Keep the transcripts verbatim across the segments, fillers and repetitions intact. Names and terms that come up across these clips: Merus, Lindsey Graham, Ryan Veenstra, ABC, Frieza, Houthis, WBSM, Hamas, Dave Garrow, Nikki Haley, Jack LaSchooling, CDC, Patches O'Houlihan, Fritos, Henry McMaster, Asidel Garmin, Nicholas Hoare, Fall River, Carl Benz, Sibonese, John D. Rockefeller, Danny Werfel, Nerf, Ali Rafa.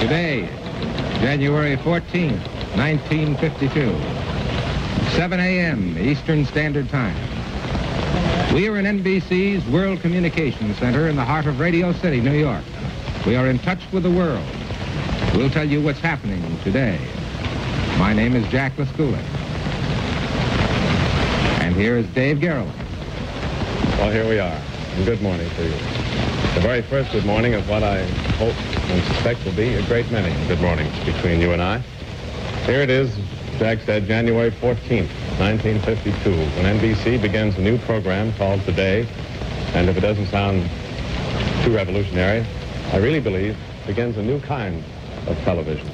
Today, January fourteenth, nineteen fifty-two, seven a.m. Eastern Standard Time. We are in N B C's World Communications Center in the heart of Radio City, New York. We are in touch with the world. We'll tell you what's happening today. My name is Jack LaSchooling. And here is Dave Garrow. Well, here we are. And good morning to you. The very first good morning of what I hope and suspect will be a great many good mornings between you and I. Here it is, Jack said, January fourteenth, nineteen fifty-two, when N B C begins a new program called Today. And if it doesn't sound too revolutionary, I really believe begins a new kind of television.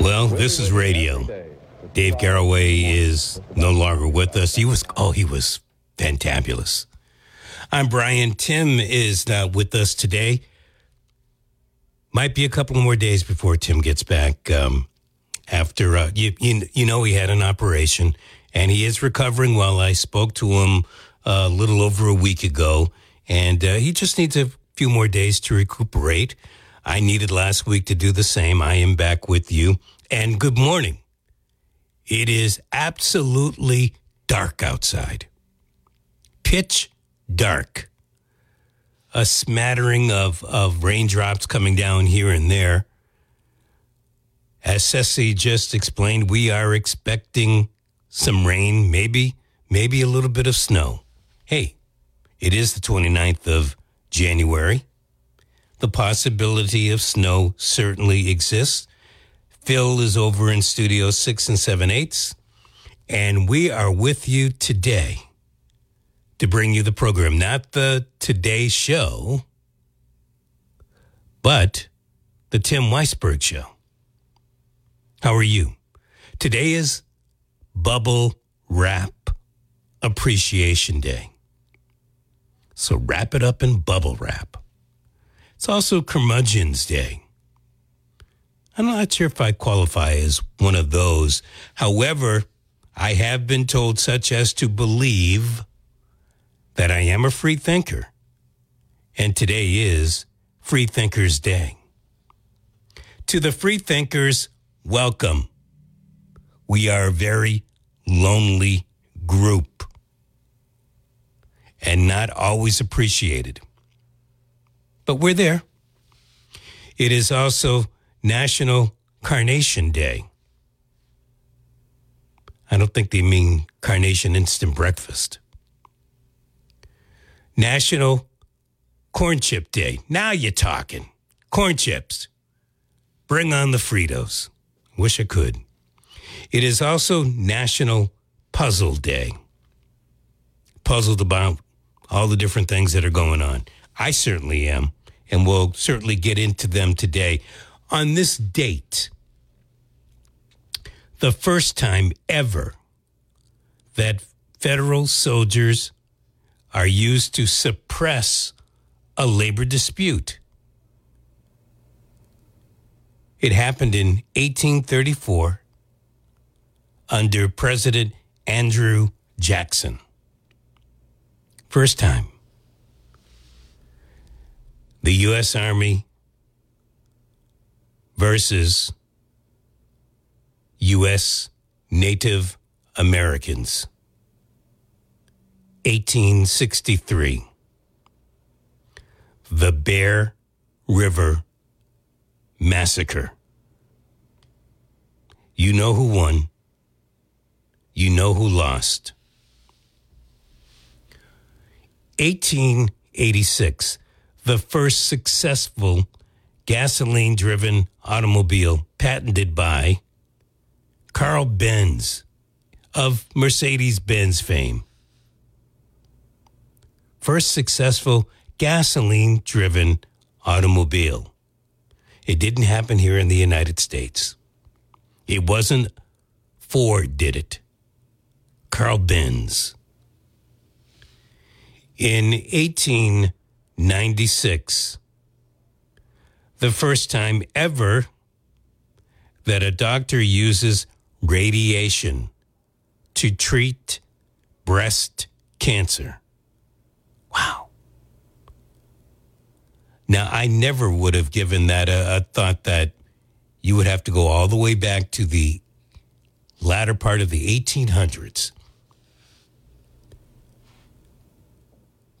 Well, this is radio. Dave Garroway is no longer with us. He was, oh, he was fantabulous. I'm Brian. Tim is not with us today. Might be a couple more days before Tim gets back. Um, after uh, you, you, you know, he had an operation, and he is recovering well. I spoke to him a little over a week ago, and uh, he just needs a few more days to recuperate. I needed last week to do the same. I am back with you, and good morning. It is absolutely dark outside. Pitch dark. A smattering of, of raindrops coming down here and there. As Ceci just explained, we are expecting some rain, maybe, maybe a little bit of snow. Hey, it is the twenty-ninth of January. The possibility of snow certainly exists. Phil is over in Studio six and seven eighths, and we are with you today to bring you the program, not the Today Show, but the Tim Weisberg Show. How are you? Today is Bubble Wrap Appreciation Day. So wrap it up in bubble wrap. It's also Curmudgeon's Day. I'm not sure if I qualify as one of those. However, I have been told such as to believe that I am a free thinker, and today is Free Thinkers Day. To the free thinkers, welcome. We are a very lonely group and not always appreciated, but we're there. It is also National Carnation Day. I don't think they mean carnation instant breakfast. National Corn Chip Day. Now you're talking. Corn chips. Bring on the Fritos. Wish I could. It is also National Puzzle Day. Puzzled about all the different things that are going on. I certainly am, and we'll certainly get into them today. On this date, the first time ever that federal soldiers are used to suppress a labor dispute. It happened in eighteen thirty-four under President Andrew Jackson. First time. The U S. Army versus U S. Native Americans. eighteen sixty-three. the Bear River Massacre. You know who won. You know who lost. eighteen eighty-six, the first successful gasoline-driven automobile patented by Carl Benz of Mercedes-Benz fame. First successful gasoline-driven automobile. It didn't happen here in the United States. It wasn't Ford did it. Carl Benz. In eighteen ninety-six, the first time ever that a doctor uses radiation to treat breast cancer. Wow. Now, I never would have given that a, a thought that you would have to go all the way back to the latter part of the eighteen hundreds.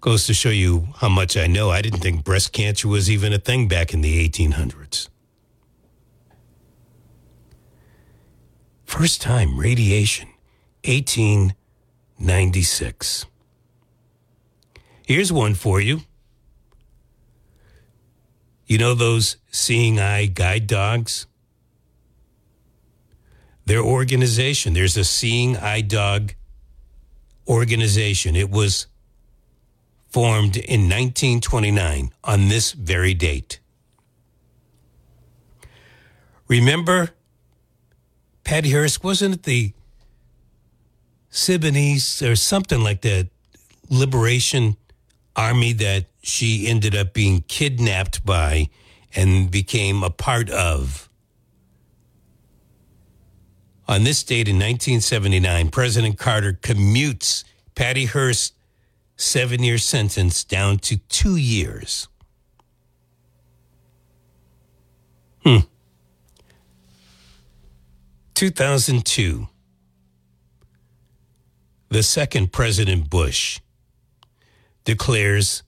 Goes to show you how much I know. I didn't think breast cancer was even a thing back in the eighteen hundreds. First time, radiation, eighteen ninety-six. Here's one for you. You know those seeing eye guide dogs? Their organization, there's a seeing eye dog organization. It was formed in nineteen twenty-nine on this very date. Remember, Patty Hearst, wasn't it the Sibonese or something like that liberation army that she ended up being kidnapped by and became a part of? On this date in nineteen seventy-nine, President Carter commutes Patty Hearst's seven-year sentence down to two years. Hmm. two thousand two, the second President Bush declares,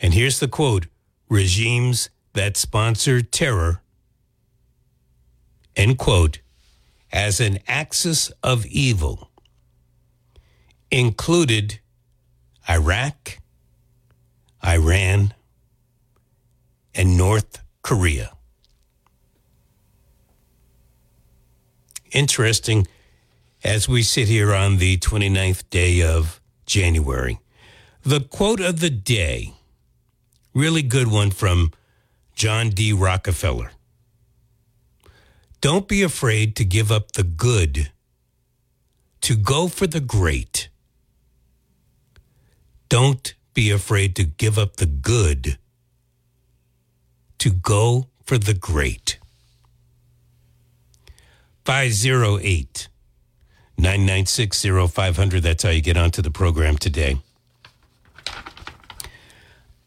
and here's the quote, regimes that sponsor terror, end quote, as an axis of evil included Iraq, Iran, and North Korea. Interesting, as we sit here on the twenty-ninth day of January. The quote of the day, really good one from John D. Rockefeller. Don't be afraid to give up the good, to go for the great. Don't be afraid to give up the good, to go for the great. five oh eight, nine nine six, oh five hundred. That's how you get onto the program today.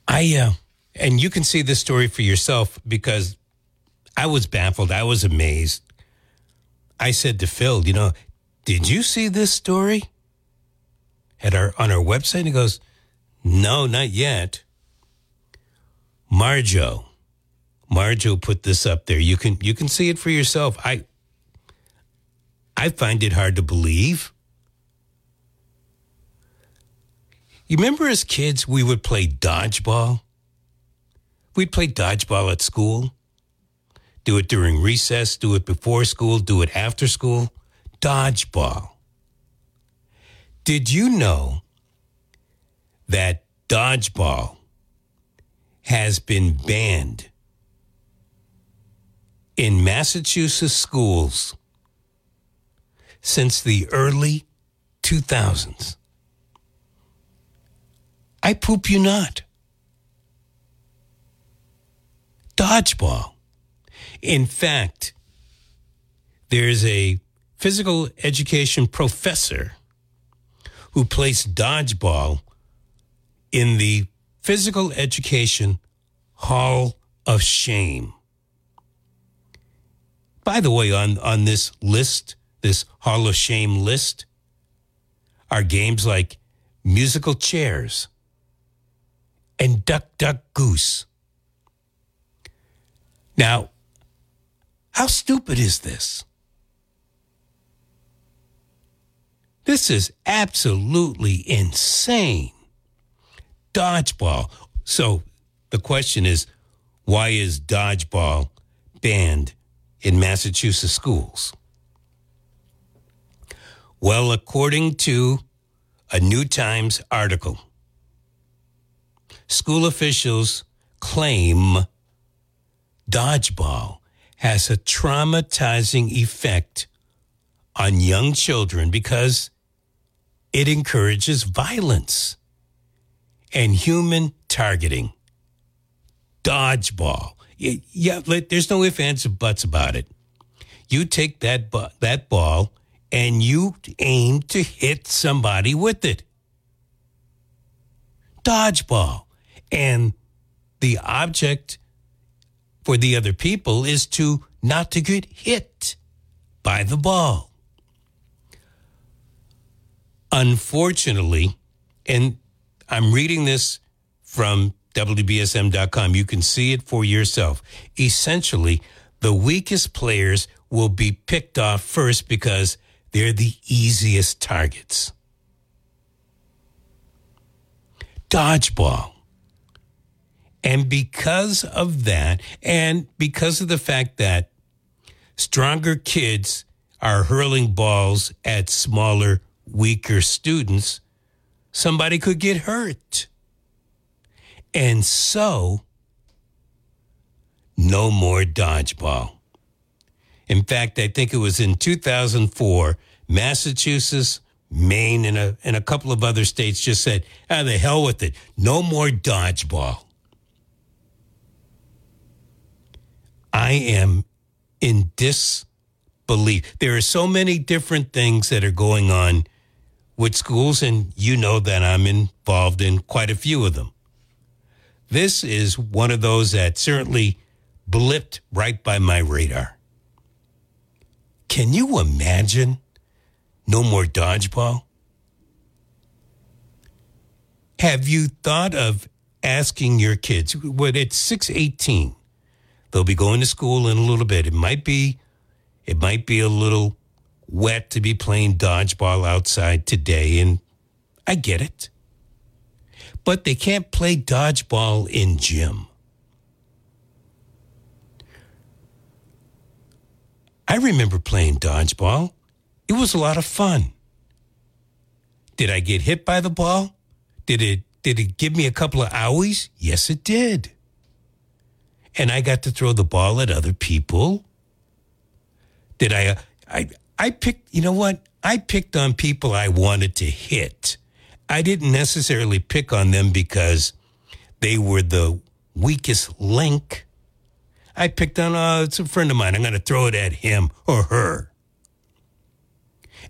I, uh, and you can see this story for yourself because I was baffled. I was amazed. I said to Phil, you know, did you see this story at our on our website? And he goes, no, not yet. Marjo. Marjo put this up there. You can you can see it for yourself. I I find it hard to believe. You remember as kids, we would play dodgeball? We'd play dodgeball at school. Do it during recess, do it before school, do it after school. Dodgeball. Did you know that dodgeball has been banned in Massachusetts schools since the early two thousands. I poop you not. Dodgeball. In fact, there's a physical education professor who placed dodgeball in the Physical Education Hall of Shame. By the way, on, on this list, this Hall of Shame list, are games like musical chairs and Duck Duck Goose. Now, how stupid is this? This is absolutely insane. Dodgeball. So the question is, why is dodgeball banned in Massachusetts schools? Well, according to a New Times article, school officials claim dodgeball has a traumatizing effect on young children because it encourages violence and human targeting. Dodgeball. Yeah, there's no ifs, ands, or buts about it. You take that bu- that ball and you aim to hit somebody with it. Dodgeball. And the object for the other people is to not to get hit by the ball. Unfortunately, and I'm reading this from W B S M dot com. You can see it for yourself. Essentially, the weakest players will be picked off first because they're the easiest targets. Dodgeball. And because of that, and because of the fact that stronger kids are hurling balls at smaller, weaker students, somebody could get hurt. And so, no more dodgeball. In fact, I think it was in two thousand four, Massachusetts, Maine, and a, and a couple of other states just said, ah, the hell with it. No more dodgeball. I am in disbelief. There are so many different things that are going on with schools, and you know that I'm involved in quite a few of them. This is one of those that certainly blipped right by my radar. Can you imagine no more dodgeball? Have you thought of asking your kids? What, it's six eighteen. They'll be going to school in a little bit. It might be, it might be a little wet to be playing dodgeball outside today, and I get it. But they can't play dodgeball in gym. I remember playing dodgeball. It was a lot of fun. Did I get hit by the ball? Did it did it give me a couple of owies? Yes, it did. And I got to throw the ball at other people. Did I I I picked, you know what? I picked on people I wanted to hit. I didn't necessarily pick on them because they were the weakest link. I picked on, oh, it's a friend of mine. I'm going to throw it at him or her.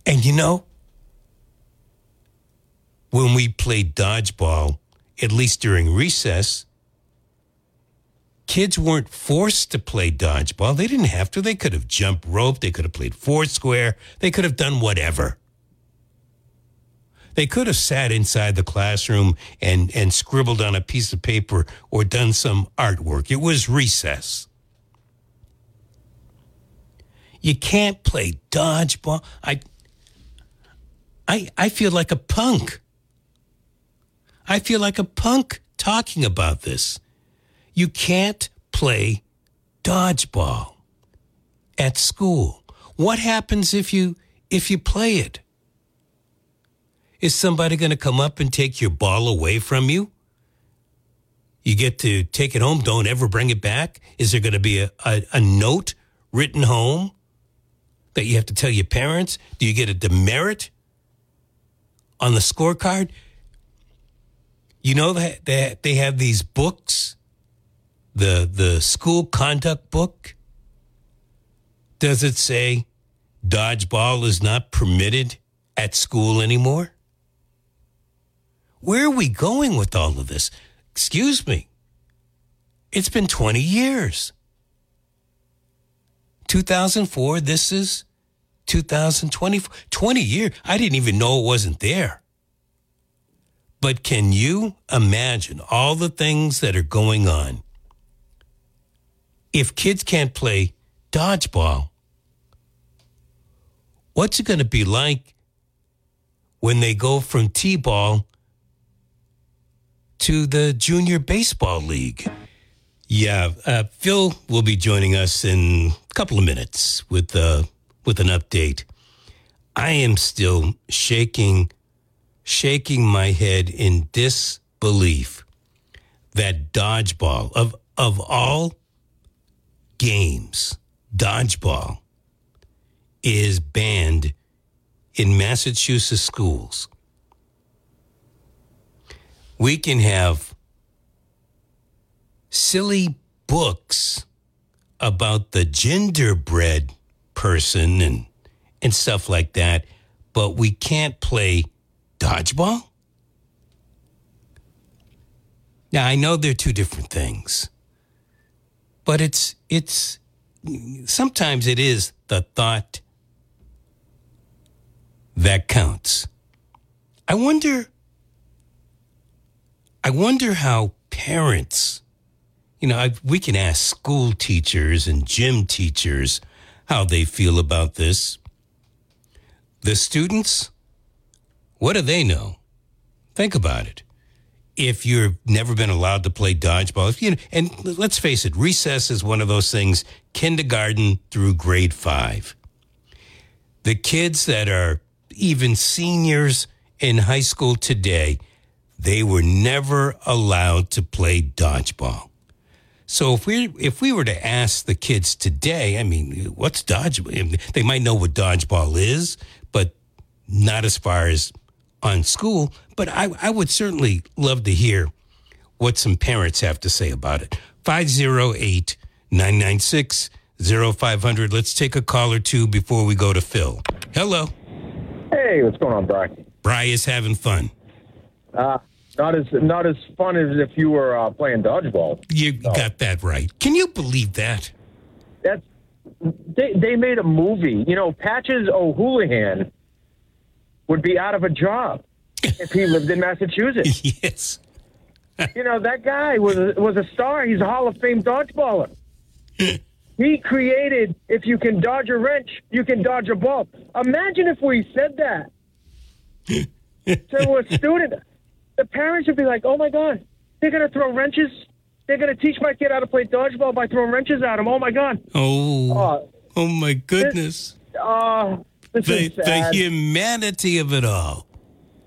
And you know, when we played dodgeball, at least during recess, kids weren't forced to play dodgeball. They didn't have to. They could have jumped rope. They could have played foursquare. They could have done whatever. They could have sat inside the classroom and, and scribbled on a piece of paper or done some artwork. It was recess. You can't play dodgeball. I, I, I feel like a punk. I feel like a punk talking about this. You can't play dodgeball at school. What happens if you if you play it? Is somebody going to come up and take your ball away from you? You get to take it home. Don't ever bring it back. Is there going to be a, a, a note written home that you have to tell your parents? Do you get a demerit on the scorecard? You know that that they have these books, the the school conduct book. Does it say dodgeball is not permitted at school anymore? Where are we going with all of this? Excuse me. It's been twenty years. two thousand four, this is two thousand twenty-four. twenty years. I didn't even know it wasn't there. But can you imagine all the things that are going on? If kids can't play dodgeball, what's it going to be like when they go from T-ball to the Junior Baseball League? Yeah, uh, Phil will be joining us in a couple of minutes with uh, with an update. I am still shaking, shaking my head in disbelief that dodgeball, of of all games, dodgeball is banned in Massachusetts schools. We can have silly books about the gingerbread person and and stuff like that, but we can't play dodgeball? Now, I know they're two different things, but it's it's sometimes it is the thought that counts. I wonder I wonder how parents, you know, I, we can ask school teachers and gym teachers how they feel about this. The students, what do they know? Think about it. If you've never been allowed to play dodgeball, if you know, and let's face it, recess is one of those things, kindergarten through grade five. The kids that are even seniors in high school today, they were never allowed to play dodgeball. So if we if we were to ask the kids today, I mean, what's dodgeball? They might know what dodgeball is, but not as far as on school. But I, I would certainly love to hear what some parents have to say about it. five oh eight, nine nine six, oh five hundred. Let's take a call or two before we go to Phil. Hello. Hey, what's going on, Bri? Bri is having fun. Uh Not as not as fun as if you were uh, playing dodgeball. You so. Got that right. Can you believe that? That's they. They made a movie. You know, Patches O'Houlihan would be out of a job if he lived in Massachusetts. Yes. You know, that guy was a, was a star. He's a Hall of Fame dodgeballer. He created, if you can dodge a wrench, you can dodge a ball. Imagine if we said that to a student. The parents would be like, oh, my God, they're going to throw wrenches. They're going to teach my kid how to play dodgeball by throwing wrenches at him. Oh, my God. Oh, uh, oh my goodness. This, uh, this the, is sad. The humanity of it all.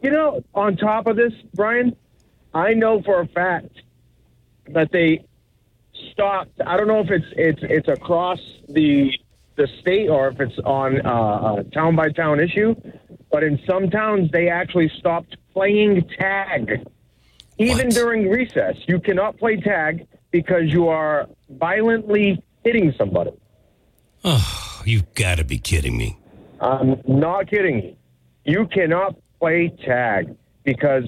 You know, on top of this, Brian, I know for a fact that they stopped. I don't know if it's it's it's across the the state or if it's on uh, a town-by-town issue, but in some towns they actually stopped playing tag. Even what? During recess, you cannot play tag because you are violently hitting somebody. Oh, you've got to be kidding me. I'm not kidding you. You cannot play tag because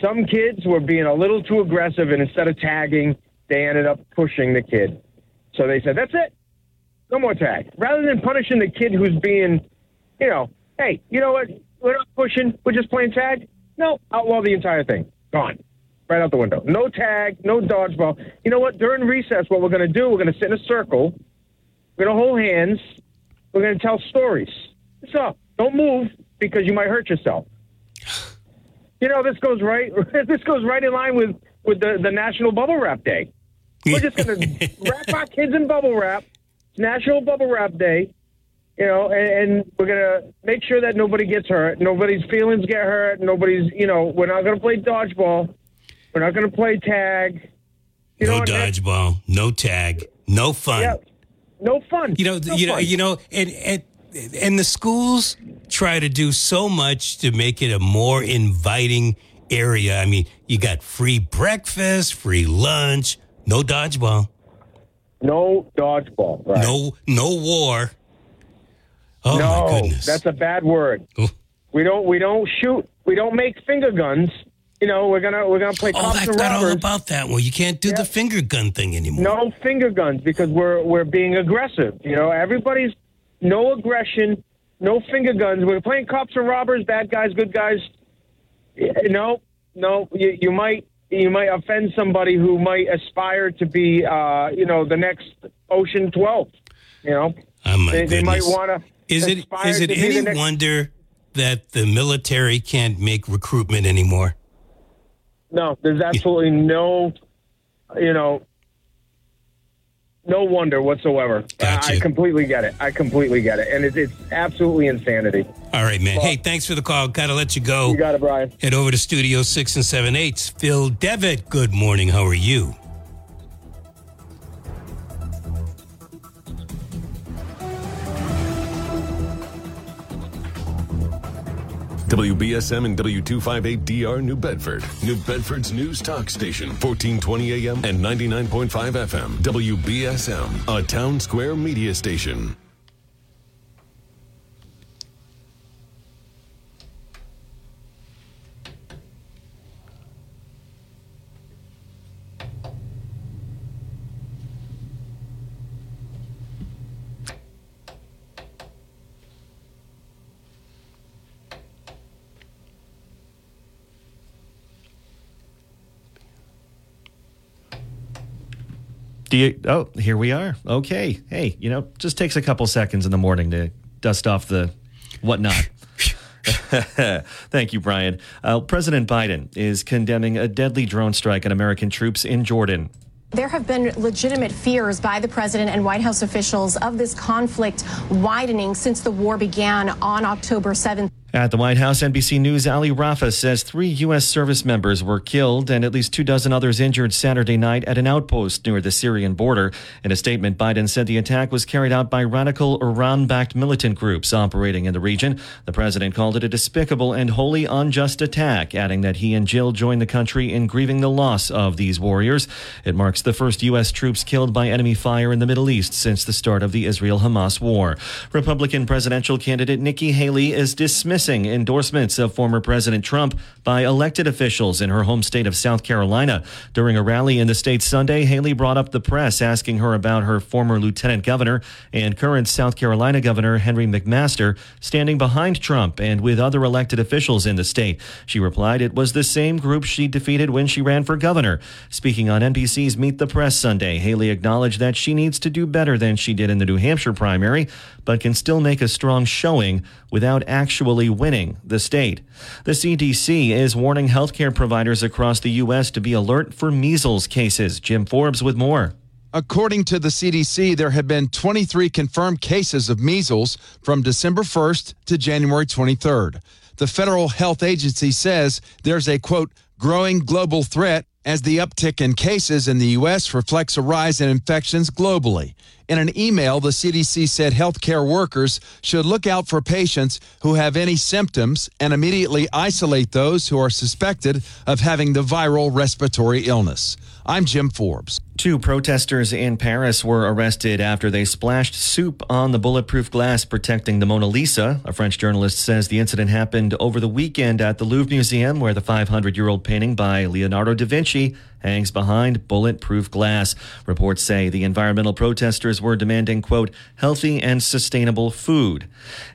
some kids were being a little too aggressive, and instead of tagging, they ended up pushing the kid. So they said, that's it. No more tag. Rather than punishing the kid who's being, you know, hey, you know what? We're not pushing. We're just playing tag. No, outlaw the entire thing. Gone. Right out the window. No tag, no dodgeball. You know what? During recess, what we're going to do, we're going to sit in a circle. We're going to hold hands. We're going to tell stories. What's up? Don't move because you might hurt yourself. You know, this goes right This goes right in line with, with the, the National Bubble Wrap Day. We're just going to wrap our kids in bubble wrap. It's National Bubble Wrap Day. You know, and, and we're going to make sure that nobody gets hurt. Nobody's feelings get hurt. Nobody's, you know, we're not going to play dodgeball. We're not going to play tag. You no know dodgeball, no tag, no fun. Yeah, no fun. You know, no you, fun. Know you know, and, and and the schools try to do so much to make it a more inviting area. I mean, you got free breakfast, free lunch, no dodgeball. No dodgeball, right? No, no war. Oh, no, my goodness. That's a bad word. Ooh. We don't we don't shoot. We don't make finger guns. You know, we're gonna we're gonna play cops oh, that's and robbers. All about that. Well, you can't do yeah. the finger gun thing anymore. No finger guns because we're we're being aggressive. You know, everybody's no aggression, no finger guns. We're playing cops and robbers, bad guys, good guys. You know, no, you, you might you might offend somebody who might aspire to be, uh, you know, the next Ocean twelve. You know, oh my they, they might want to. Is it is it any next... wonder that the military can't make recruitment anymore? No, there's absolutely no, you know, no wonder whatsoever. Gotcha. I, I completely get it. I completely get it. And it, it's absolutely insanity. All right, man. Well, hey, thanks for the call. Got to let you go. You got it, Brian. Head over to Studio six and seven eighths. Phil Devitt, good morning. How are you? W B S M and W two fifty-eight D R New Bedford. New Bedford's news talk station, fourteen twenty A M and ninety-nine point five F M. W B S M, a town square media station. You, oh, here we are. Okay. Hey, you know, just takes a couple seconds in the morning to dust off the whatnot. Thank you, Brian. Uh, President Biden is condemning a deadly drone strike on American troops in Jordan. There have been legitimate fears by the president and White House officials of this conflict widening since the war began on October seventh. At the White House, N B C News' Ali Rafa says three U S service members were killed and at least two dozen others injured Saturday night at an outpost near the Syrian border. In a statement, Biden said the attack was carried out by radical Iran-backed militant groups operating in the region. The president called it a despicable and wholly unjust attack, adding that he and Jill joined the country in grieving the loss of these warriors. It marks the first U S troops killed by enemy fire in the Middle East since the start of the Israel-Hamas war. Republican presidential candidate Nikki Haley is dismissed endorsements of former President Trump by elected officials in her home state of South Carolina. During a rally in the state Sunday, Haley brought up the press asking her about her former lieutenant governor and current South Carolina Governor Henry McMaster standing behind Trump and with other elected officials in the state. She replied it was the same group she defeated when she ran for governor. Speaking on N B C's Meet the Press Sunday, Haley acknowledged that she needs to do better than she did in the New Hampshire primary, but can still make a strong showing without actually winning the state. The C D C is warning healthcare providers across the U S to be alert for measles cases. Jim Forbes with more. According to the C D C, there have been twenty-three confirmed cases of measles from December first to January twenty-third. The Federal Health Agency says there's a, quote, growing global threat as the uptick in cases in the U S reflects a rise in infections globally. In an email, the C D C said healthcare workers should look out for patients who have any symptoms and immediately isolate those who are suspected of having the viral respiratory illness. I'm Jim Forbes. Two protesters in Paris were arrested after they splashed soup on the bulletproof glass protecting the Mona Lisa. A French journalist says the incident happened over the weekend at the Louvre Museum, where the five hundred year old painting by Leonardo da Vinci hangs behind bulletproof glass. Reports say the environmental protesters were demanding, quote, healthy and sustainable food.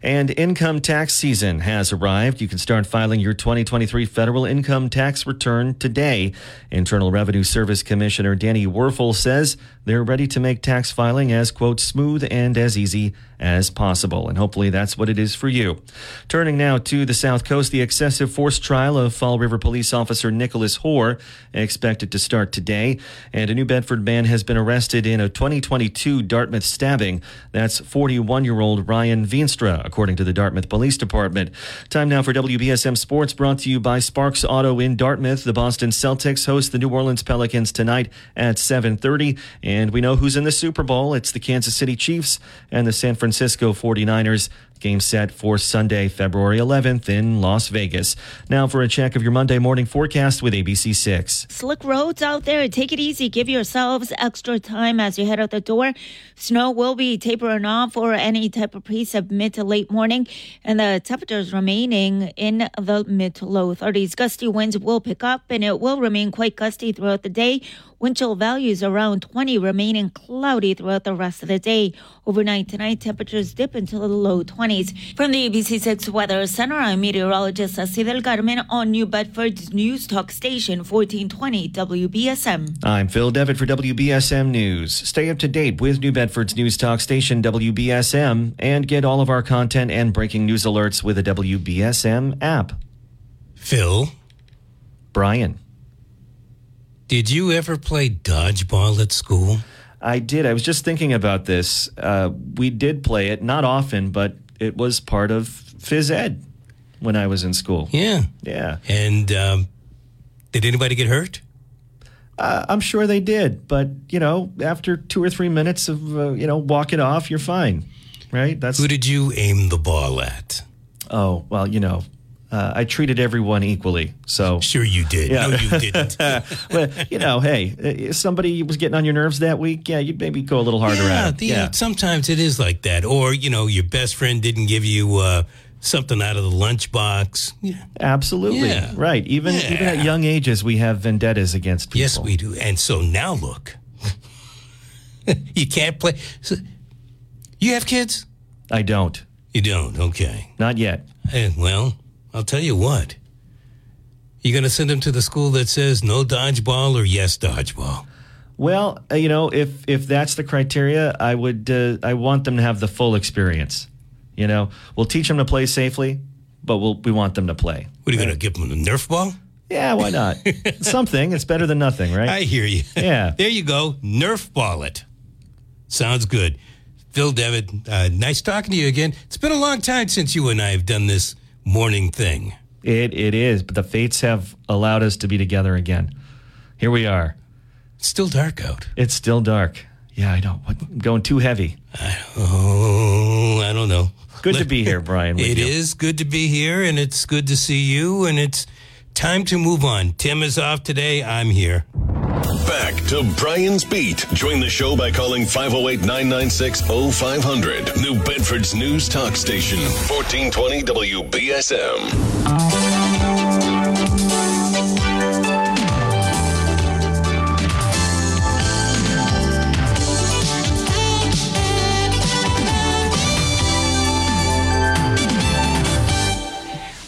And income tax season has arrived. You can start filing your twenty twenty-three federal income tax return today. Internal Revenue Service Commissioner Danny Werfel says they're ready to make tax filing as, quote, smooth and as easy as possible. And hopefully that's what it is for you. Turning now to the South Coast, the excessive force trial of Fall River police officer Nicholas Hoare expected to start today, and a New Bedford man has been arrested in a twenty twenty-two Dartmouth stabbing. That's forty-one year old Ryan Veenstra, according to the Dartmouth Police Department. Time now for W B S M Sports, brought to you by Sparks Auto in Dartmouth. The Boston Celtics host the New Orleans Pelicans tonight at seven thirty, and we know who's in the Super Bowl. It's the Kansas City Chiefs and the San Francisco forty-niners. Game set for Sunday, February eleventh in Las Vegas. Now for a check of your Monday morning forecast with A B C six. Slick roads out there. Take it easy. Give yourselves extra time as you head out the door. Snow will be tapering off or any type of precip mid to late morning, and the temperatures remaining in the mid to low thirties. Gusty winds will pick up, and it will remain quite gusty throughout the day. Wind chill values around twenty, remaining cloudy throughout the rest of the day. Overnight tonight, temperatures dip into the low twenties. twenties. From the A B C six Weather Center, I'm meteorologist Asidel Garmin on New Bedford's news talk station, fourteen twenty W B S M. I'm Phil Devitt for W B S M News. Stay up to date with New Bedford's news talk station, W B S M, and get all of our content and breaking news alerts with the W B S M app. Phil. Brian. Did you ever play dodgeball at school? I did. I was just thinking about this. Uh, we did play it, not often, but it was part of phys ed when I was in school. Yeah. Yeah. And um, did anybody get hurt? Uh, I'm sure they did. But, you know, after two or three minutes of, uh, you know, walk it off, you're fine. Right? That's. Who did you aim the ball at? Oh, well, you know. Uh, I treated everyone equally. So sure you did. Yeah. No, you didn't. Well, you know, hey, if somebody was getting on your nerves that week, yeah, you'd maybe go a little harder yeah, at it. The, yeah, sometimes it is like that. Or, you know, your best friend didn't give you uh, something out of the lunchbox. Yeah. Absolutely. Yeah. Right. Even, yeah. even at young ages, we have vendettas against people. Yes, we do. And so now look. You can't play. So, you have kids? I don't. You don't? Okay. Not yet. Hey, well... I'll tell you what. You're going to send them to the school that says no dodgeball or yes dodgeball? Well, you know, if if that's the criteria, I would uh, I want them to have the full experience. You know, we'll teach them to play safely, but we'll, we want them to play. What, are you right? going to give them a Nerf ball? Yeah, why not? Something. It's better than nothing, right? I hear you. Yeah. There you go. Nerf ball it. Sounds good. Phil Devitt, uh, nice talking to you again. It's been a long time since you and I have done this morning thing. It it is, but the fates have allowed us to be together again. Here we are. It's still dark out. It's still dark. Yeah, I know. I'm going too heavy. I, oh, I don't know. Good Let, to be here, Brian. It you. is good to be here, and it's good to see you, and it's time to move on. Tim is off today. I'm here. Back to Brian's Beat. Join the show by calling five oh eight, nine nine six, oh five hundred. New Bedford's news talk station, fourteen twenty W B S M.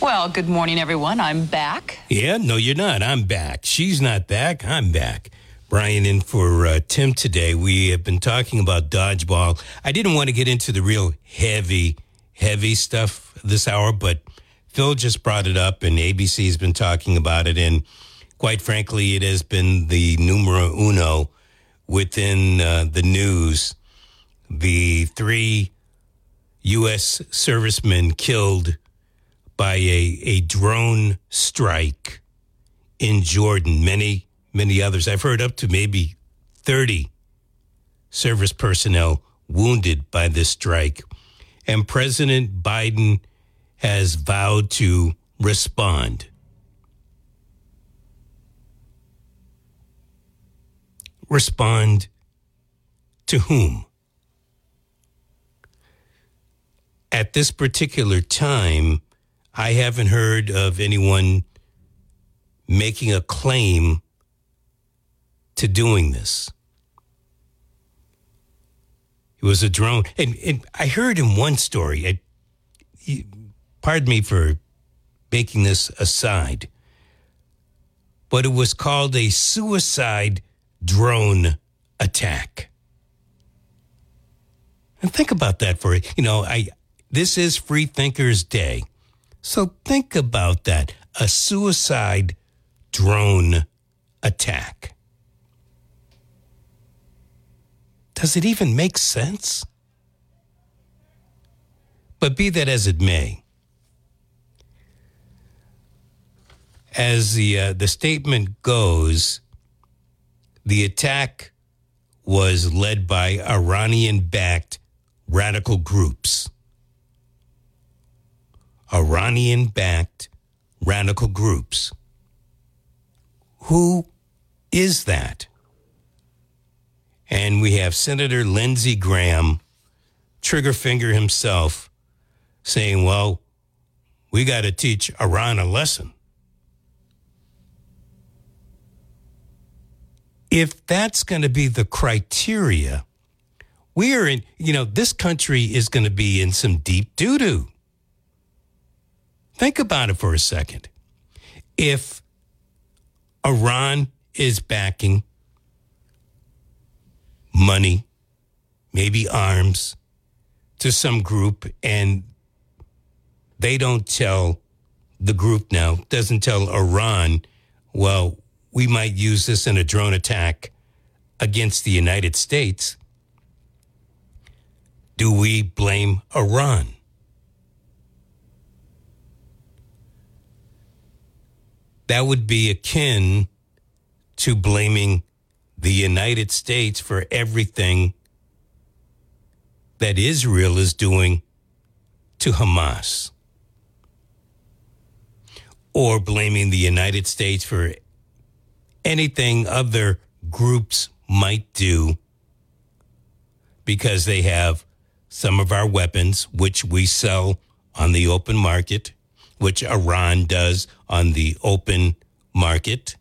Well, good morning, everyone. I'm back. Yeah, no, you're not. I'm back. She's not back. I'm back. Brian in for uh, Tim today. We have been talking about dodgeball. I didn't want to get into the real heavy, heavy stuff this hour, but Phil just brought it up, and A B C has been talking about it. And quite frankly, it has been the numero uno within uh, the news. The three U S servicemen killed by a, a drone strike in Jordan. Many Many others. I've heard up to maybe thirty service personnel wounded by this strike. And President Biden has vowed to respond. Respond to whom? At this particular time, I haven't heard of anyone making a claim to doing this. It was a drone. And, and I heard in one story, I, he, pardon me for making this aside, but it was called a suicide drone attack. And think about that for it. You know, I this is Free Thinkers Day. So think about that. A suicide drone attack. Does it even make sense? But be that as it may, as the uh, the statement goes, the attack was led by Iranian-backed radical groups. Iranian-backed radical groups. Who is that? And we have Senator Lindsey Graham, trigger finger himself, saying, well, we got to teach Iran a lesson. If that's going to be the criteria, we are in, you know, this country is going to be in some deep doo-doo. Think about it for a second. If Iran is backing money, maybe arms, to some group, and they don't tell the group now, doesn't tell Iran, well, we might use this in a drone attack against the United States. Do we blame Iran? That would be akin to blaming the United States for everything that Israel is doing to Hamas, or blaming the United States for anything other groups might do because they have some of our weapons, which we sell on the open market, which Iran does on the open market,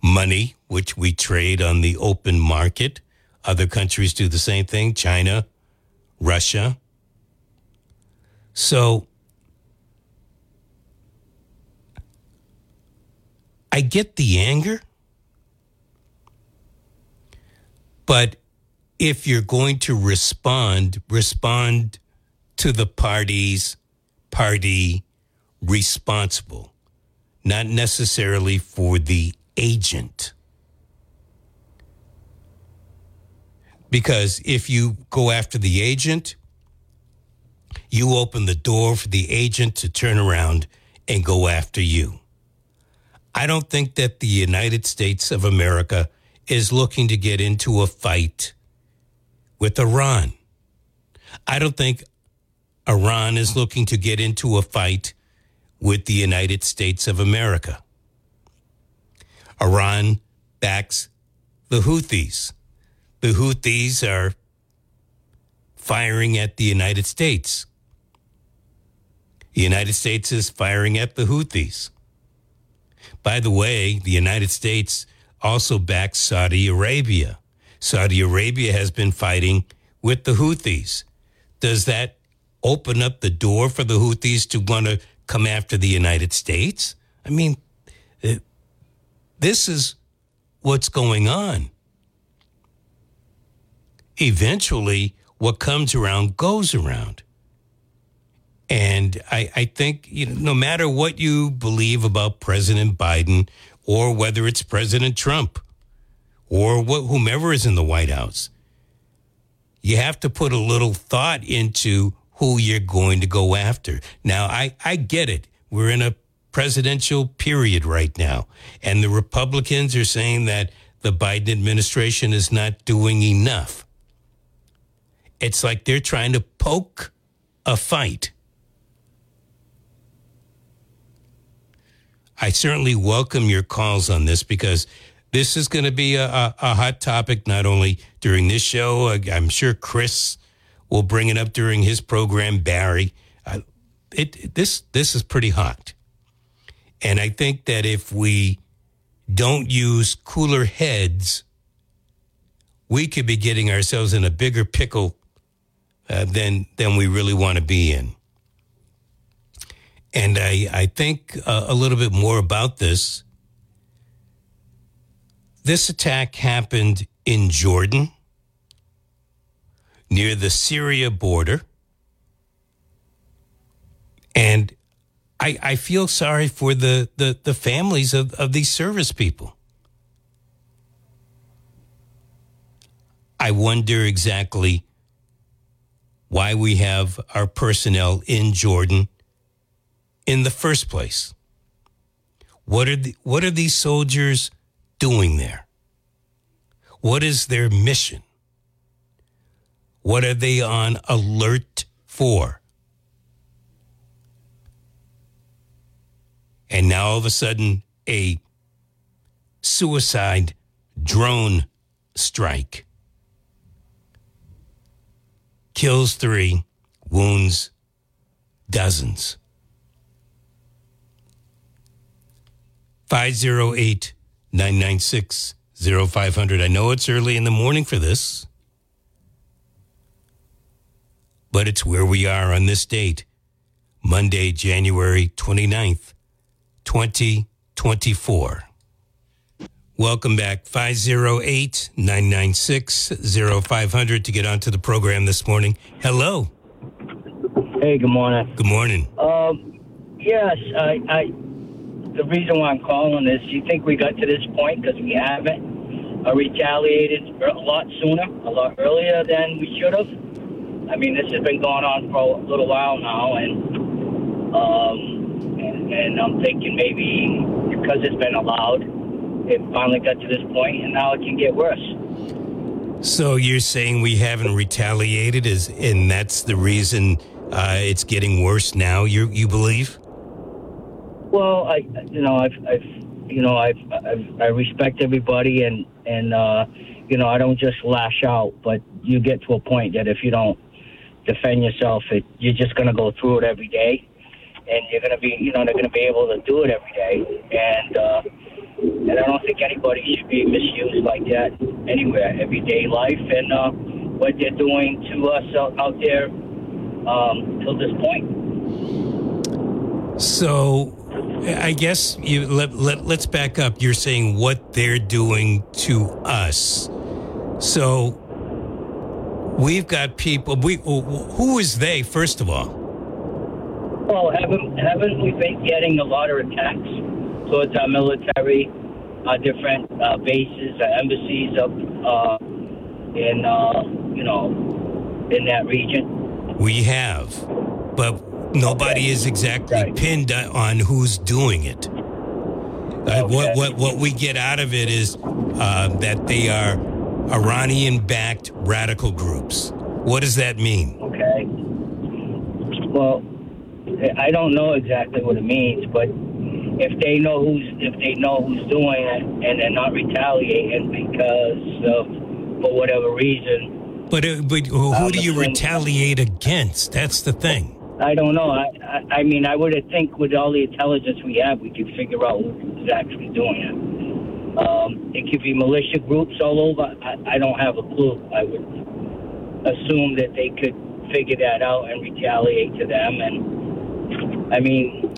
money, which we trade on the open market. Other countries do the same thing, China, Russia. So I get the anger, but if you're going to respond, respond to the party's party responsible, not necessarily for the agent. Because if you go after the agent, you open the door for the agent to turn around and go after you. I don't think that the United States of America is looking to get into a fight with Iran. I don't think Iran is looking to get into a fight with the United States of America. Iran backs the Houthis. The Houthis are firing at the United States. The United States is firing at the Houthis. By the way, the United States also backs Saudi Arabia. Saudi Arabia has been fighting with the Houthis. Does that open up the door for the Houthis to want to come after the United States? I mean, this is what's going on. Eventually, what comes around goes around. And I, I think, you know, no matter what you believe about President Biden, or whether it's President Trump, or what, whomever is in the White House, you have to put a little thought into who you're going to go after. Now, I, I get it. We're in a presidential period right now, and the Republicans are saying that the Biden administration is not doing enough. It's like they're trying to poke a fight. I certainly welcome your calls on this, because this is going to be a, a, a hot topic, not only during this show. I'm sure Chris will bring it up during his program, Barry. I, it, this, this is pretty hot. And I think that if we don't use cooler heads, we could be getting ourselves in a bigger pickle Uh, than than we really want to be in. And I, I think uh, a little bit more about this. This attack happened in Jordan, near the Syria border. And I, I feel sorry for the, the, the families of, of these service people. I wonder exactly why we have our personnel in Jordan in the first place. What are the, what are these soldiers doing there? What is their mission? What are they on alert for? And now all of a sudden, a suicide drone strike. Kills three, wounds dozens. five oh eight, nine nine six, oh six oh five hundred. I know it's early in the morning for this, but it's where we are on this date, Monday, January twenty-ninth, twenty twenty-four. Welcome back, five oh eight, nine nine six, oh five hundred to get onto the program this morning. Hello. Hey, good morning. Good morning. Um, yes, I, I, the reason why I'm calling is you think we got to this point because we haven't uh, retaliated a lot sooner, a lot earlier than we should have. I mean, this has been going on for a little while now, and um, and, and I'm thinking maybe because it's been allowed, it finally got to this point, and now it can get worse. So you're saying we haven't retaliated, is, and that's the reason uh, it's getting worse now, you you believe? Well, I you know I've, I've you know I've, I've I respect everybody, and and uh, you know I don't just lash out, but you get to a point that if you don't defend yourself, it, you're just going to go through it every day, and you're going to be you know they're going to be able to do it every day, and uh, and I don't think anybody should be misused like that anywhere, everyday life, and uh, what they're doing to us out, out there um, till this point. So, I guess you let, let let's back up. You're saying what they're doing to us, so. We've got people. We who is they? First of all, well, haven't haven't we been getting a lot of attacks towards our military, our different uh, bases, our embassies up uh, in uh, you know in that region? We have, but nobody okay. is exactly right. pinned on who's doing it. Okay. Uh, what what what we get out of it is uh, that they are Iranian-backed radical groups. What does that mean? Okay. Well, I don't know exactly what it means, but if they know who's if they know who's doing it and they're not retaliating because of for whatever reason. But it, but who, who do you retaliate against? That's the thing. I don't know. I I, I mean, I would think with all the intelligence we have, we could figure out who's actually doing it. Um, it could be militia groups all over. I, I don't have a clue. I would assume that they could figure that out and retaliate to them. And, I mean,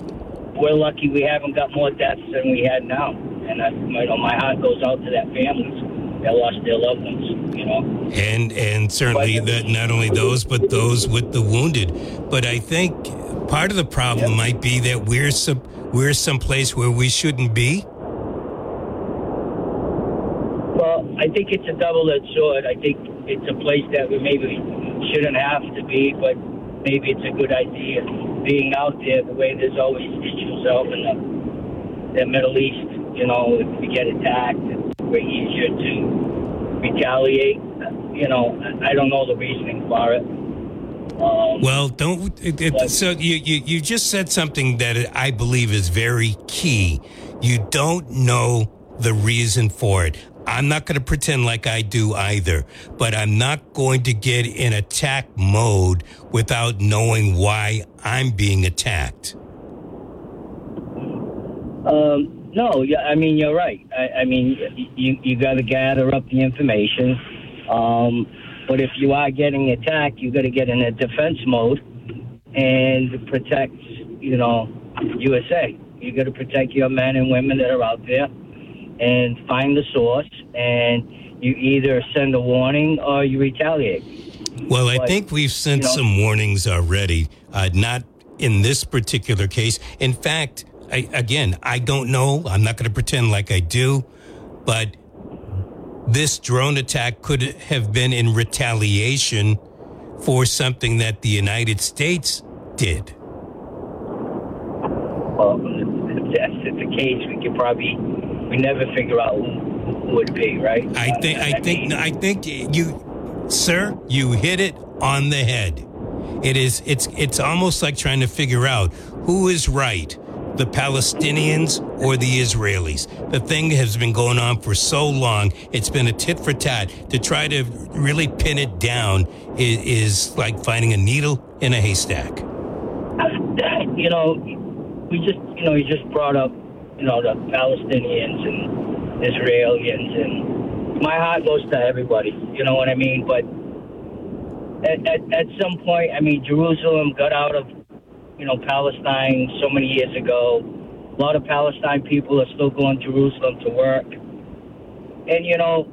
we're lucky we haven't got more deaths than we had now. And, I, you know, my heart goes out to that families that lost their loved ones, you know. And, and certainly but, that not only those, but those with the wounded. But I think part of the problem yeah. might be that we're some, we're someplace where we shouldn't be. I think it's a double-edged sword. I think it's a place that we maybe shouldn't have to be, but maybe it's a good idea being out there the way there's always issues over in the, the Middle East. You know, if we get attacked, it's way easier to retaliate. You know, I don't know the reasoning for it. Um, well, don't. It, it, but, so you, you, you just said something that I believe is very key. You don't know the reason for it. I'm not going to pretend like I do either, but I'm not going to get in attack mode without knowing why I'm being attacked. Um, no, yeah, I mean, you're right. I, I mean, you you got to gather up the information. Um, but if you are getting attacked, you got to get in a defense mode and protect, you know, U S A. You got to protect your men and women that are out there. And find the source, and you either send a warning or you retaliate. Well, I but, think we've sent you know, some warnings already, uh, not in this particular case. In fact, I, again, I don't know. I'm not going to pretend like I do, but this drone attack could have been in retaliation for something that the United States did. Well, if that's the case, we could probably... We never figure out who it would be, right? I think, I think, I think you, sir, you hit it on the head. It is, it's, it's almost like trying to figure out who is right, the Palestinians or the Israelis. The thing has been going on for so long; it's been a tit for tat. To try to really pin it down is, is like finding a needle in a haystack. You know, we just, you know, you just brought up. You know, the Palestinians and Israelis, and my heart goes to everybody, you know what I mean? But at, at, at some point, I mean, Jerusalem got out of, you know, Palestine so many years ago. A lot of Palestine people are still going to Jerusalem to work. And, you know,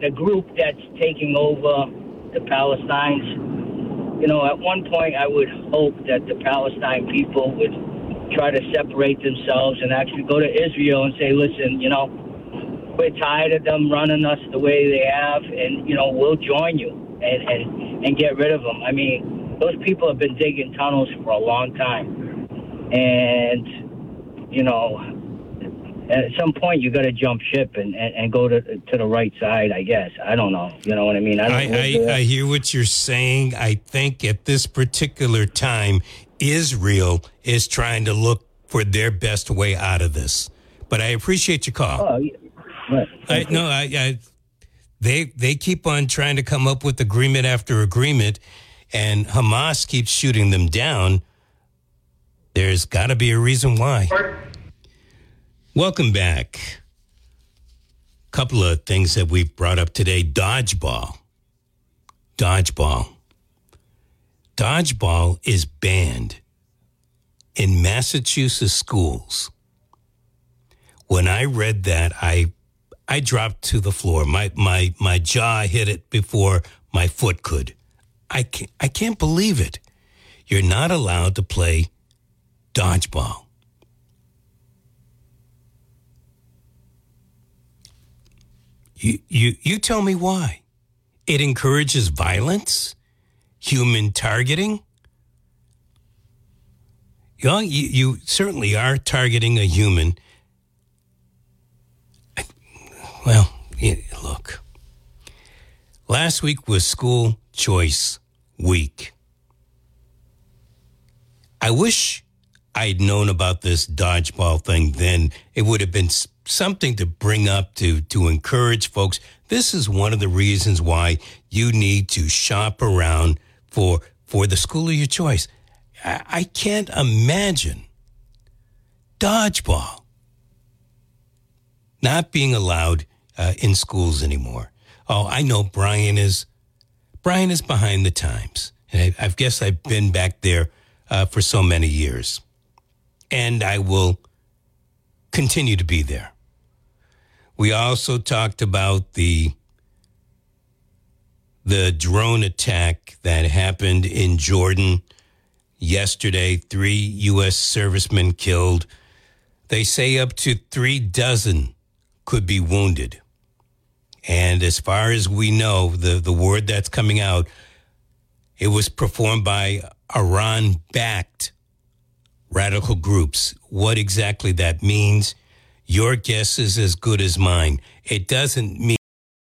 the group that's taking over the Palestinians, you know, at one point I would hope that the Palestine people would try to separate themselves and actually go to Israel and say, listen, you know, we're tired of them running us the way they have, and, you know, we'll join you and, and, and get rid of them. I mean, those people have been digging tunnels for a long time. And, you know, at some point, you got to jump ship and, and, and go to to the right side, I guess. I don't know. You know what I mean? I don't I, I, I hear what you're saying. I think at this particular time, Israel is trying to look for their best way out of this. But I appreciate your call. Oh, yeah. Right. I, you. No, I, I they they keep on trying to come up with agreement after agreement, and Hamas keeps shooting them down. There's got to be a reason why. Welcome back. Couple of things that we've brought up today. Dodgeball. Dodgeball. Dodgeball is banned in Massachusetts schools. When I read that, I I dropped to the floor. My my my jaw hit it before my foot could. I can't, I can't believe it. You're not allowed to play dodgeball. You, you you tell me why. It encourages violence, human targeting. You, know, you, you certainly are targeting a human. I, well, yeah, look. Last week was School Choice Week. I wish I'd known about this dodgeball thing then. It would have been something to bring up, to to encourage folks. This is one of the reasons why you need to shop around for for the school of your choice. I, I can't imagine dodgeball not being allowed uh, in schools anymore. Oh, I know Brian is Brian is behind the times, and I, I guess I've been back there uh, for so many years, and I will continue to be there. We also talked about the the drone attack that happened in Jordan yesterday. Three U S servicemen killed. They say up to three dozen could be wounded. And as far as we know, the, the word that's coming out, it was performed by Iran-backed radical groups. What exactly that means, your guess is as good as mine. It doesn't mean...